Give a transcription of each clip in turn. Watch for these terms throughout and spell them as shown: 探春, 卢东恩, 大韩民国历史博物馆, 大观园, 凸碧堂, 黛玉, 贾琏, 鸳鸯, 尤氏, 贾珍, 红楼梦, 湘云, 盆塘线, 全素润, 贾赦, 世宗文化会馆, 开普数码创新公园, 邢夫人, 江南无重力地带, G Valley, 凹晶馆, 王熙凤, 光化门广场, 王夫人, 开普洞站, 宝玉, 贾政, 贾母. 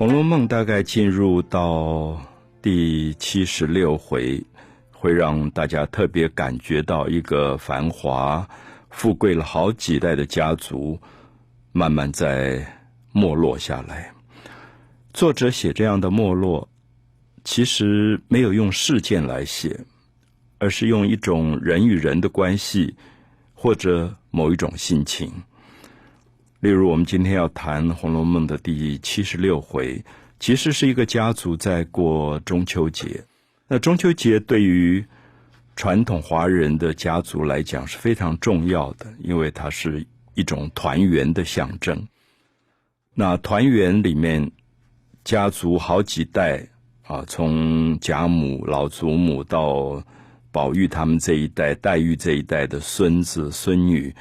红楼梦大概进入到第76回，会让大家特别感觉到一个繁华富贵了好几代的家族慢慢在没落下来。作者写这样的没落，其实没有用事件来写，而是用一种人与人的关系或者某一种心情。例如我们今天要谈《红楼梦》的第76回，其实是一个家族在过中秋节。那中秋节对于传统华人的家族来讲是非常重要的，因为它是一种团圆的象征。那团圆里面家族好几代啊，从贾母、老祖母到宝玉他们这一代、黛玉这一代的孙子孙女，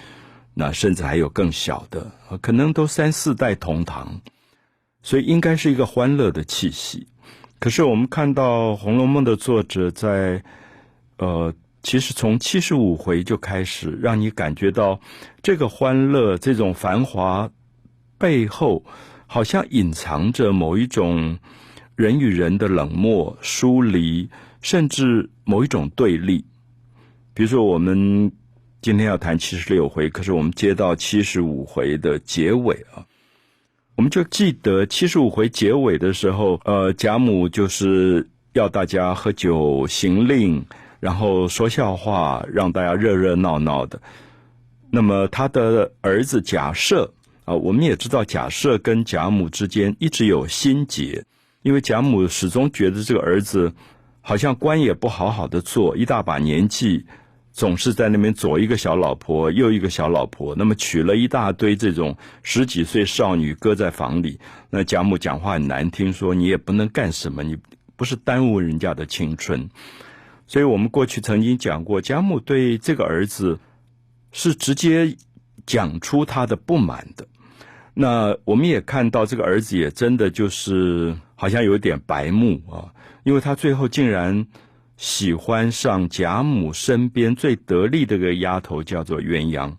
那甚至还有更小的，可能都3、4代同堂，所以应该是一个欢乐的气息。可是我们看到《红楼梦》的作者在其实从75回就开始让你感觉到这个欢乐、这种繁华背后好像隐藏着某一种人与人的冷漠、疏离，甚至某一种对立。比如说我们今天要谈76回，可是我们接到75回的结尾啊，我们就记得75回结尾的时候，贾母就是要大家喝酒行令，然后说笑话，让大家热热闹闹的。那么他的儿子贾赦啊，我们也知道贾赦跟贾母之间一直有心结，因为贾母始终觉得这个儿子好像官也不好好的做，一大把年纪总是在那边左一个小老婆右一个小老婆，那么娶了一大堆这种10几岁少女搁在房里，那贾母讲话很难听，说你也不能干什么，你不是耽误人家的青春。所以我们过去曾经讲过，贾母对这个儿子是直接讲出他的不满的。那我们也看到这个儿子也真的就是好像有点白目啊，因为他最后竟然喜欢上贾母身边最得力的个丫头叫做鸳鸯，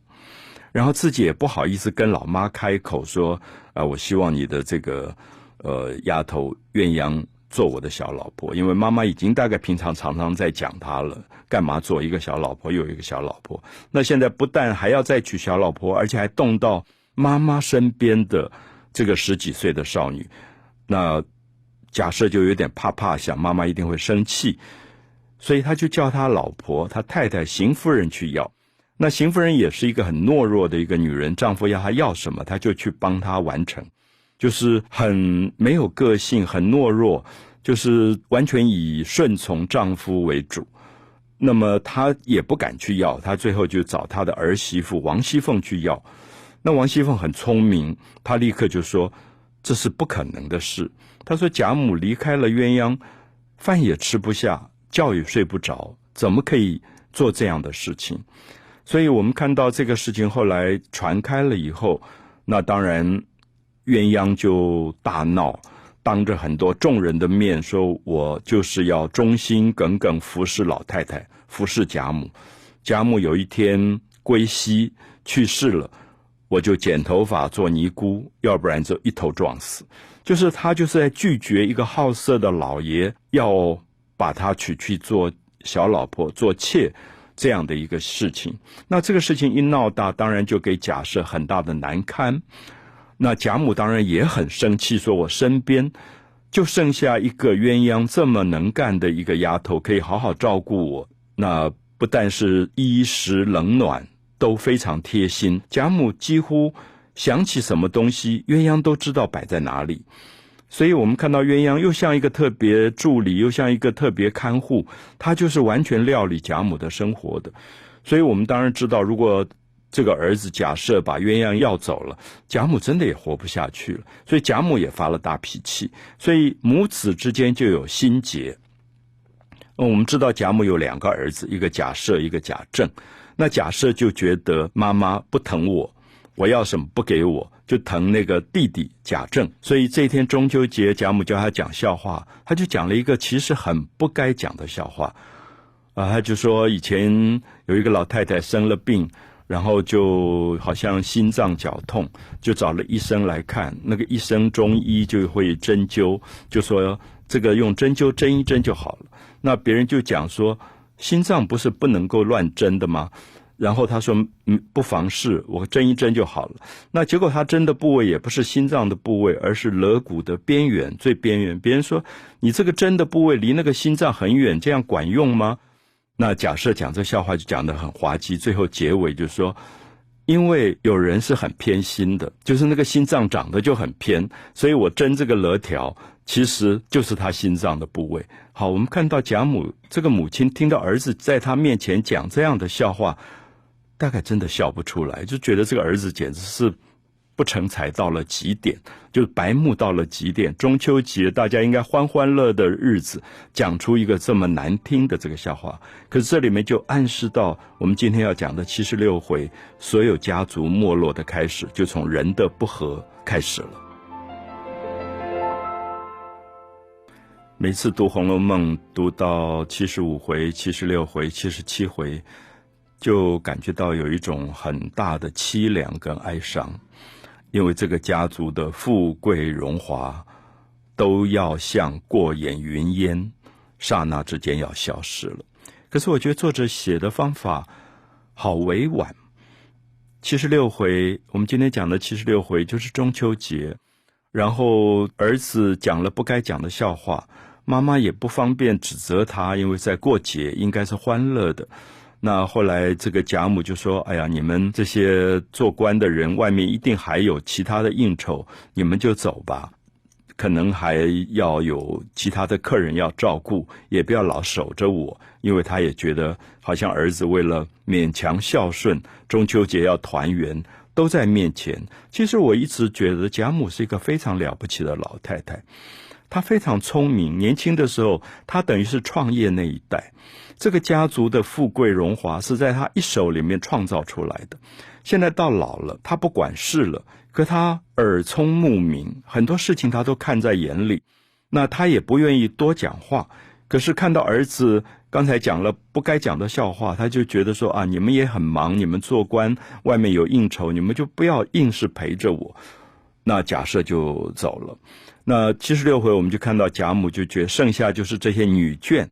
然后自己也不好意思跟老妈开口说啊，我希望你的这个丫头鸳鸯做我的小老婆，因为妈妈已经大概平常常常在讲她了，干嘛做一个小老婆又一个小老婆，那现在不但还要再娶小老婆，而且还动到妈妈身边的这个10几岁的少女，那假设就有点怕怕，想妈妈一定会生气，所以他就叫他老婆，他太太邢夫人去要。那邢夫人也是一个很懦弱的一个女人，丈夫要她要什么，她就去帮她完成，就是很没有个性，很懦弱，就是完全以顺从丈夫为主。那么她也不敢去要，她最后就找她的儿媳妇王熙凤去要。那王熙凤很聪明，她立刻就说这是不可能的事。她说贾母离开了鸳鸯，饭也吃不下，觉也睡不着，怎么可以做这样的事情？所以我们看到这个事情后来传开了以后，那当然鸳鸯就大闹，当着很多众人的面说我就是要忠心耿耿服侍老太太，服侍贾母。贾母有一天归西去世了，我就剪头发做尼姑，要不然就一头撞死。就是他就是在拒绝一个好色的老爷要把她娶去做小老婆、做妾这样的一个事情。那这个事情一闹大，当然就给贾赦很大的难堪。那贾母当然也很生气，说我身边就剩下一个鸳鸯这么能干的一个丫头，可以好好照顾我，那不但是衣食冷暖都非常贴心，贾母几乎想起什么东西鸳鸯都知道摆在哪里。所以我们看到鸳鸯又像一个特别助理，又像一个特别看护，他就是完全料理贾母的生活的。所以我们当然知道，如果这个儿子假设把鸳鸯要走了，贾母真的也活不下去了，所以贾母也发了大脾气，所以母子之间就有心结。我们知道贾母有2个儿子，一个假设，一个贾政。那假设就觉得妈妈不疼我，我要什么不给我，就疼那个弟弟贾政。所以这一天中秋节，贾母教他讲笑话，他就讲了一个其实很不该讲的笑话。他就说以前有一个老太太生了病，然后就好像心脏绞痛，就找了医生来看。那个医生中医就会针灸，就说这个用针灸针一针就好了。那别人就讲说，心脏不是不能够乱针的吗？然后他说不妨事，我针一针就好了。那结果他针的部位也不是心脏的部位，而是肋骨的边缘，最边缘。别人说你这个针的部位离那个心脏很远，这样管用吗？那假设讲这笑话就讲得很滑稽，最后结尾就说，因为有人是很偏心的，就是那个心脏长得就很偏，所以我针这个肋条其实就是他心脏的部位。好，我们看到贾母这个母亲听到儿子在他面前讲这样的笑话，大概真的笑不出来，就觉得这个儿子简直是不成才到了极点，就是白目到了极点。中秋节大家应该欢欢乐的日子，讲出一个这么难听的这个笑话。可是这里面就暗示到我们今天要讲的76回，所有家族没落的开始，就从人的不和开始了。每次读《红楼梦》，读到75回、76回、77回，就感觉到有一种很大的凄凉跟哀伤，因为这个家族的富贵荣华都要像过眼云烟，刹那之间要消失了。可是我觉得作者写的方法好委婉。76回，我们今天讲的76回就是中秋节，然后儿子讲了不该讲的笑话，妈妈也不方便指责他，因为在过节应该是欢乐的。那后来这个贾母就说，哎呀，你们这些做官的人，外面一定还有其他的应酬，你们就走吧，可能还要有其他的客人要照顾，也不要老守着我。因为他也觉得好像儿子为了勉强孝顺，中秋节要团圆，都在面前。其实我一直觉得贾母是一个非常了不起的老太太，她非常聪明，年轻的时候她等于是创业那一代，这个家族的富贵荣华是在她一手里面创造出来的。现在到老了，她不管事了，可她耳聪目明，很多事情她都看在眼里。那她也不愿意多讲话，可是看到儿子刚才讲了不该讲的笑话，她就觉得说，啊，你们也很忙，你们做官外面有应酬，你们就不要硬是陪着我。那假设就走了。那76回我们就看到贾母就觉得剩下就是这些女眷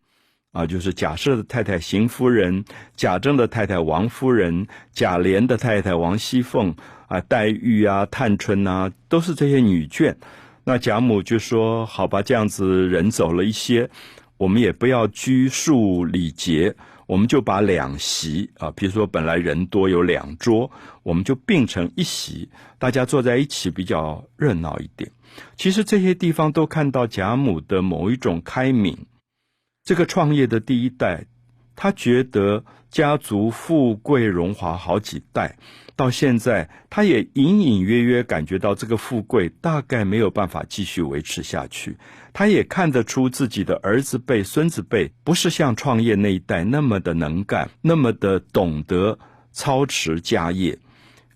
啊，就是贾赦的太太邢夫人，贾政的太太王夫人，贾琏的太太王熙凤啊，黛玉啊，探春啊，都是这些女眷。那贾母就说，好吧，这样子人走了一些，我们也不要拘束礼节，我们就把两席啊，比如说本来人多有两桌，我们就并成一席，大家坐在一起比较热闹一点。其实这些地方都看到贾母的某一种开明。这个创业的第一代，他觉得家族富贵荣华好几代，到现在他也隐隐约约感觉到这个富贵大概没有办法继续维持下去。他也看得出自己的儿子辈、孙子辈不是像创业那一代那么的能干，那么的懂得操持家业。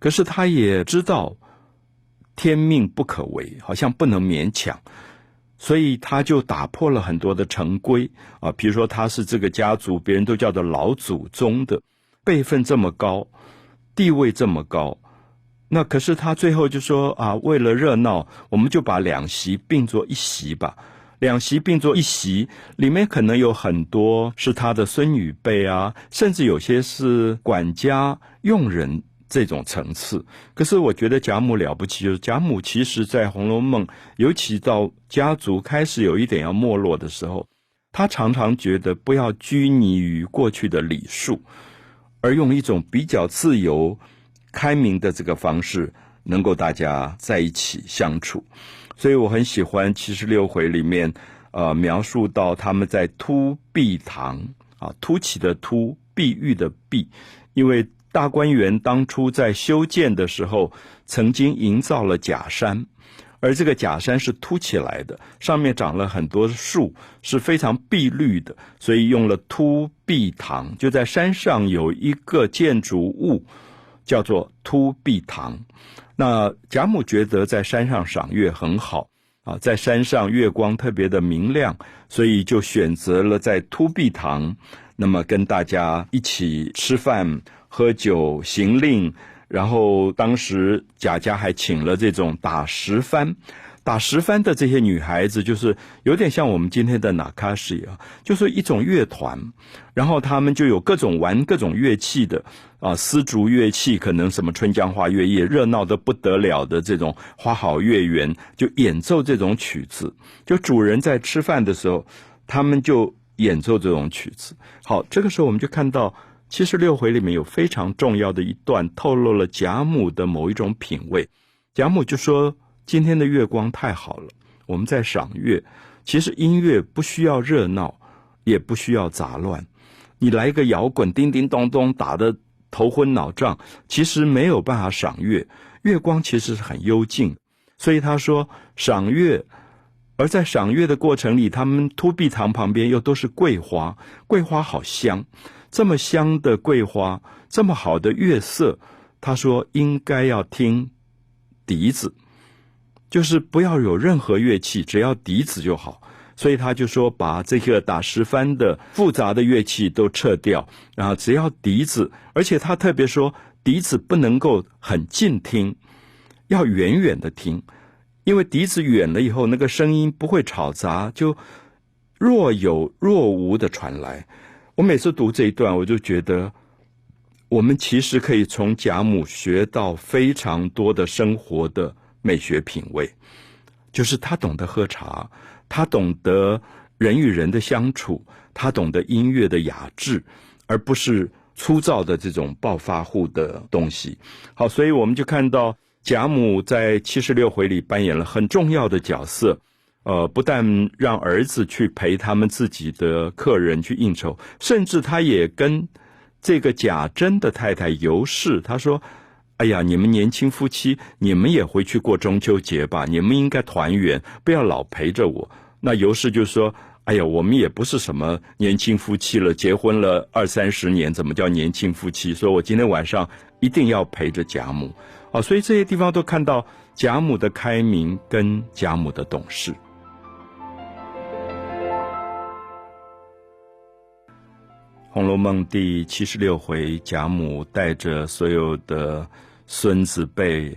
可是他也知道天命不可违，好像不能勉强，所以他就打破了很多的成规啊，比如说他是这个家族别人都叫做老祖宗的，辈分这么高，地位这么高，那可是他最后就说啊，为了热闹，我们就把两席并作一席吧。两席并作一席，里面可能有很多是他的孙女辈啊，甚至有些是管家佣人这种层次。可是我觉得贾母了不起，就是贾母其实在《红楼梦》，尤其到家族开始有一点要没落的时候，她常常觉得不要拘泥于过去的礼数，而用一种比较自由开明的这个方式能够大家在一起相处。所以我很喜欢76回里面描述到他们在凸碧堂啊，凸起的凸，碧玉的碧，因为大观园当初在修建的时候曾经营造了假山，而这个假山是凸起来的，上面长了很多树，是非常碧绿的，所以用了凸碧堂，就在山上有一个建筑物叫做凸碧堂。那贾母觉得在山上赏月很好啊，在山上月光特别的明亮，所以就选择了在凸碧堂，那么跟大家一起吃饭喝酒行令，然后当时贾家还请了这种打十番的这些女孩子，就是有点像我们今天的纳卡西啊，就是一种乐团，然后他们就有各种玩各种乐器的啊，丝竹乐器，可能什么春江花月夜，热闹的不得了的这种花好月圆，就演奏这种曲子，就主人在吃饭的时候他们就演奏这种曲子。好，这个时候我们就看到76回里面有非常重要的一段透露了贾母的某一种品味。贾母就说今天的月光太好了，我们在赏月，其实音乐不需要热闹，也不需要杂乱，你来一个摇滚叮叮咚咚打得头昏脑胀，其实没有办法赏月，月光其实是很幽静。所以他说赏月，而在赏月的过程里，他们凸碧堂旁边又都是桂花，桂花好香，这么香的桂花，这么好的月色，他说应该要听笛子，就是不要有任何乐器，只要笛子就好。所以他就说把这个打十番的复杂的乐器都撤掉，然后只要笛子，而且他特别说笛子不能够很近听，要远远的听，因为笛子远了以后那个声音不会吵杂，就若有若无的传来。我每次读这一段我就觉得我们其实可以从贾母学到非常多的生活的美学品味，就是他懂得喝茶，他懂得人与人的相处，他懂得音乐的雅致，而不是粗糙的这种暴发户的东西。好，所以我们就看到贾母在76回里扮演了很重要的角色，不但让儿子去陪他们自己的客人去应酬，甚至他也跟这个贾珍的太太尤氏，他说哎呀，你们年轻夫妻，你们也回去过中秋节吧，你们应该团圆，不要老陪着我。那尤氏就说哎呀，我们也不是什么年轻夫妻了，结婚了20-30年，怎么叫年轻夫妻，所以我今天晚上一定要陪着贾母啊。所以这些地方都看到贾母的开明跟贾母的懂事。《红楼梦》第76回，贾母带着所有的孙子辈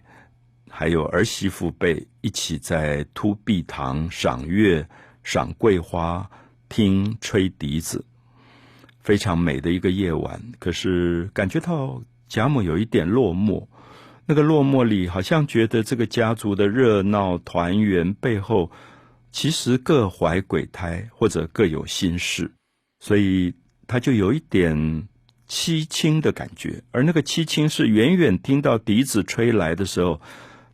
还有儿媳妇辈一起在凸碧堂赏月，赏桂花，听吹笛子，非常美的一个夜晚。可是感觉到贾母有一点落寞，那个落寞里好像觉得这个家族的热闹团圆背后其实各怀鬼胎，或者各有心事，所以他就有一点凄清的感觉。而那个凄清是远远听到笛子吹来的时候，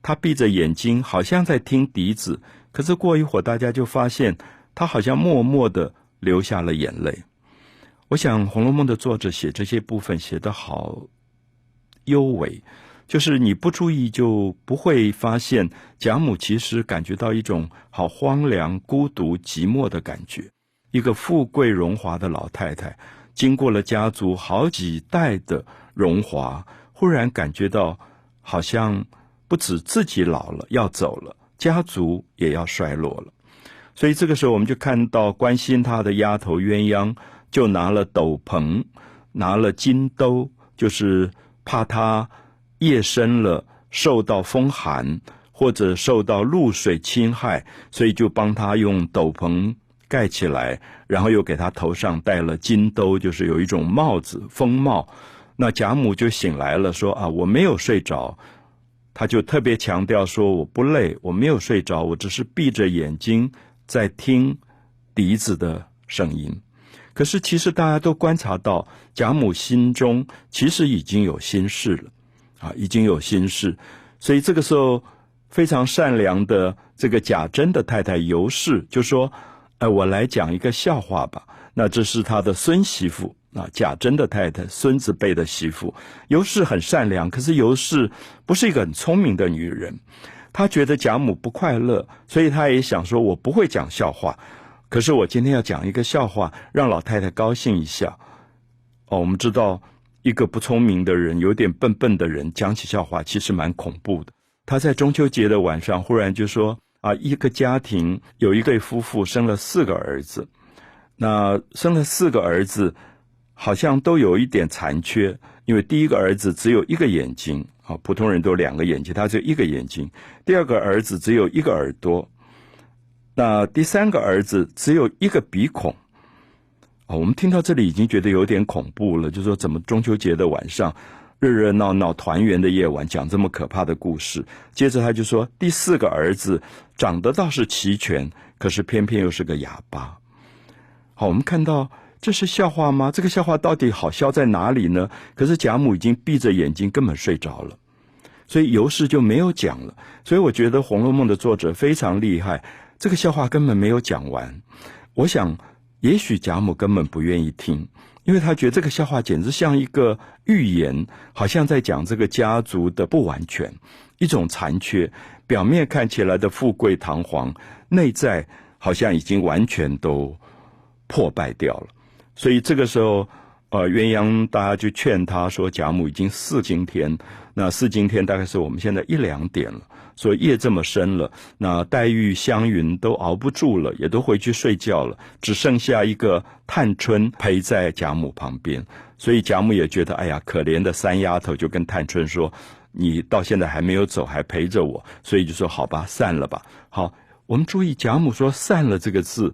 他闭着眼睛好像在听笛子，可是过一会儿大家就发现他好像默默地流下了眼泪。我想《红楼梦》的作者写这些部分写得好幽微，就是你不注意就不会发现贾母其实感觉到一种好荒凉孤独寂寞的感觉。一个富贵荣华的老太太，经过了家族好几代的荣华，忽然感觉到好像不止自己老了要走了，家族也要衰落了。所以这个时候我们就看到关心她的丫头鸳鸯就拿了斗篷，拿了金兜，就是怕她夜深了受到风寒或者受到露水侵害，所以就帮她用斗篷盖起来，然后又给他头上戴了金兜，就是有一种帽子风帽。那贾母就醒来了，说啊，我没有睡着，他就特别强调说我不累，我没有睡着，我只是闭着眼睛在听笛子的声音。可是其实大家都观察到贾母心中其实已经有心事了啊，已经有心事。所以这个时候非常善良的这个贾珍的太太尤氏就说我来讲一个笑话吧。那这是他的孙媳妇啊，贾珍的太太，孙子辈的媳妇。尤氏很善良，可是尤氏不是一个很聪明的女人，她觉得贾母不快乐，所以她也想说我不会讲笑话，可是我今天要讲一个笑话让老太太高兴一下。哦，我们知道一个不聪明的人，有点笨笨的人讲起笑话其实蛮恐怖的。她在中秋节的晚上忽然就说啊，一个家庭有一对夫妇生了4个儿子，那生了4个儿子，好像都有一点残缺，因为第一个儿子只有一个眼睛，普通人都两个眼睛，他只有一个眼睛。第二个儿子只有一个耳朵，那第三个儿子只有一个鼻孔。我们听到这里已经觉得有点恐怖了，就是说怎么中秋节的晚上热热闹闹团圆的夜晚讲这么可怕的故事。接着他就说，第四个儿子长得倒是齐全，可是偏偏又是个哑巴。我们看到这是笑话吗？这个笑话到底好笑在哪里呢？可是贾母已经闭着眼睛根本睡着了，所以尤氏就没有讲了。所以我觉得《红楼梦》的作者非常厉害，这个笑话根本没有讲完。我想也许贾母根本不愿意听，因为她觉得这个笑话简直像一个寓言，好像在讲这个家族的不完全，一种残缺，表面看起来的富贵堂皇，内在好像已经完全都破败掉了。所以这个时候鸳鸯大家就劝他说，贾母已经四更天，那四更天大概是我们现在1-2点了，所以夜这么深了，那黛玉湘云都熬不住了，也都回去睡觉了，只剩下一个探春陪在贾母旁边。所以贾母也觉得哎呀，可怜的三丫头，就跟探春说，你到现在还没有走，还陪着我。所以就说好吧，散了吧。好，我们注意贾母说散了这个字，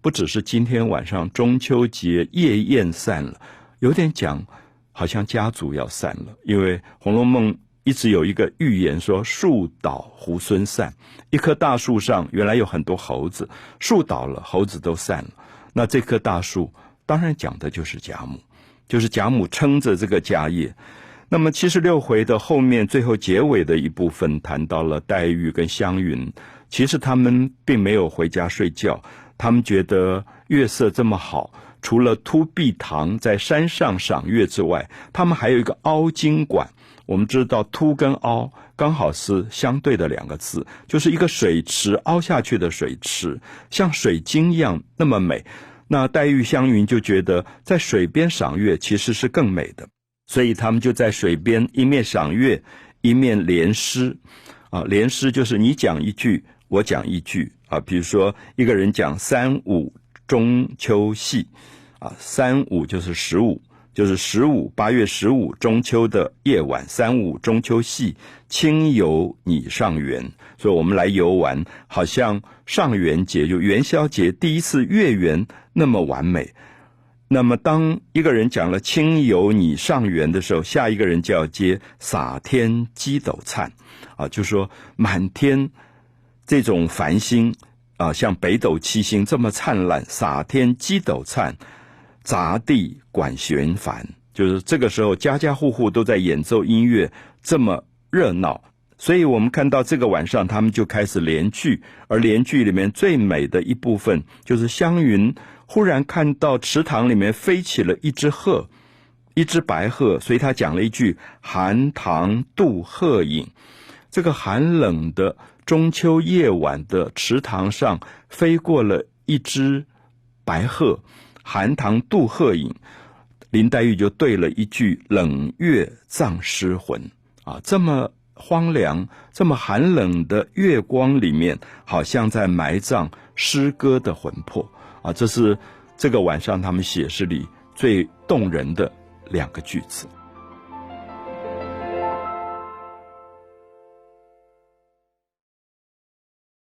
不只是今天晚上中秋节夜宴散了，有点讲好像家族要散了。因为《红楼梦》一直有一个寓言说，树倒猢狲散，一棵大树上原来有很多猴子，树倒了，猴子都散了。那这棵大树当然讲的就是贾母，就是贾母撑着这个家业。那么76回的后面最后结尾的一部分谈到了黛玉跟湘云，其实他们并没有回家睡觉，他们觉得月色这么好，除了凸碧堂在山上赏月之外，他们还有一个凹晶馆。我们知道凸跟凹刚好是相对的两个字，就是一个水池，凹下去的水池像水晶一样那么美。那黛玉湘云就觉得在水边赏月其实是更美的，所以他们就在水边一面赏月一面联诗。联诗就是你讲一句我讲一句。比如说一个人讲3-5中秋戏，3-5就是15，就是8月15中秋的夜晚，3-5中秋戏，亲游你上元。所以我们来游玩，好像上元节就元宵节第一次月圆那么完美。那么当一个人讲了亲游你上元的时候，下一个人就要接洒天鸡斗灿，就说满天这种繁星像北斗七星这么灿烂，洒天鸡斗灿，杂地管弦烦，就是这个时候家家户户都在演奏音乐，这么热闹。所以我们看到这个晚上他们就开始联句，而联句里面最美的一部分就是湘云忽然看到池塘里面飞起了一只鹤，一只白鹤，所以他讲了一句寒塘渡鹤影，这个寒冷的中秋夜晚的池塘上飞过了一只白鹤，寒塘渡鹤影。林黛玉就对了一句冷月葬诗魂，这么荒凉这么寒冷的月光里面，好像在埋葬诗歌的魂魄，这是这个晚上他们写诗里最动人的两个句子。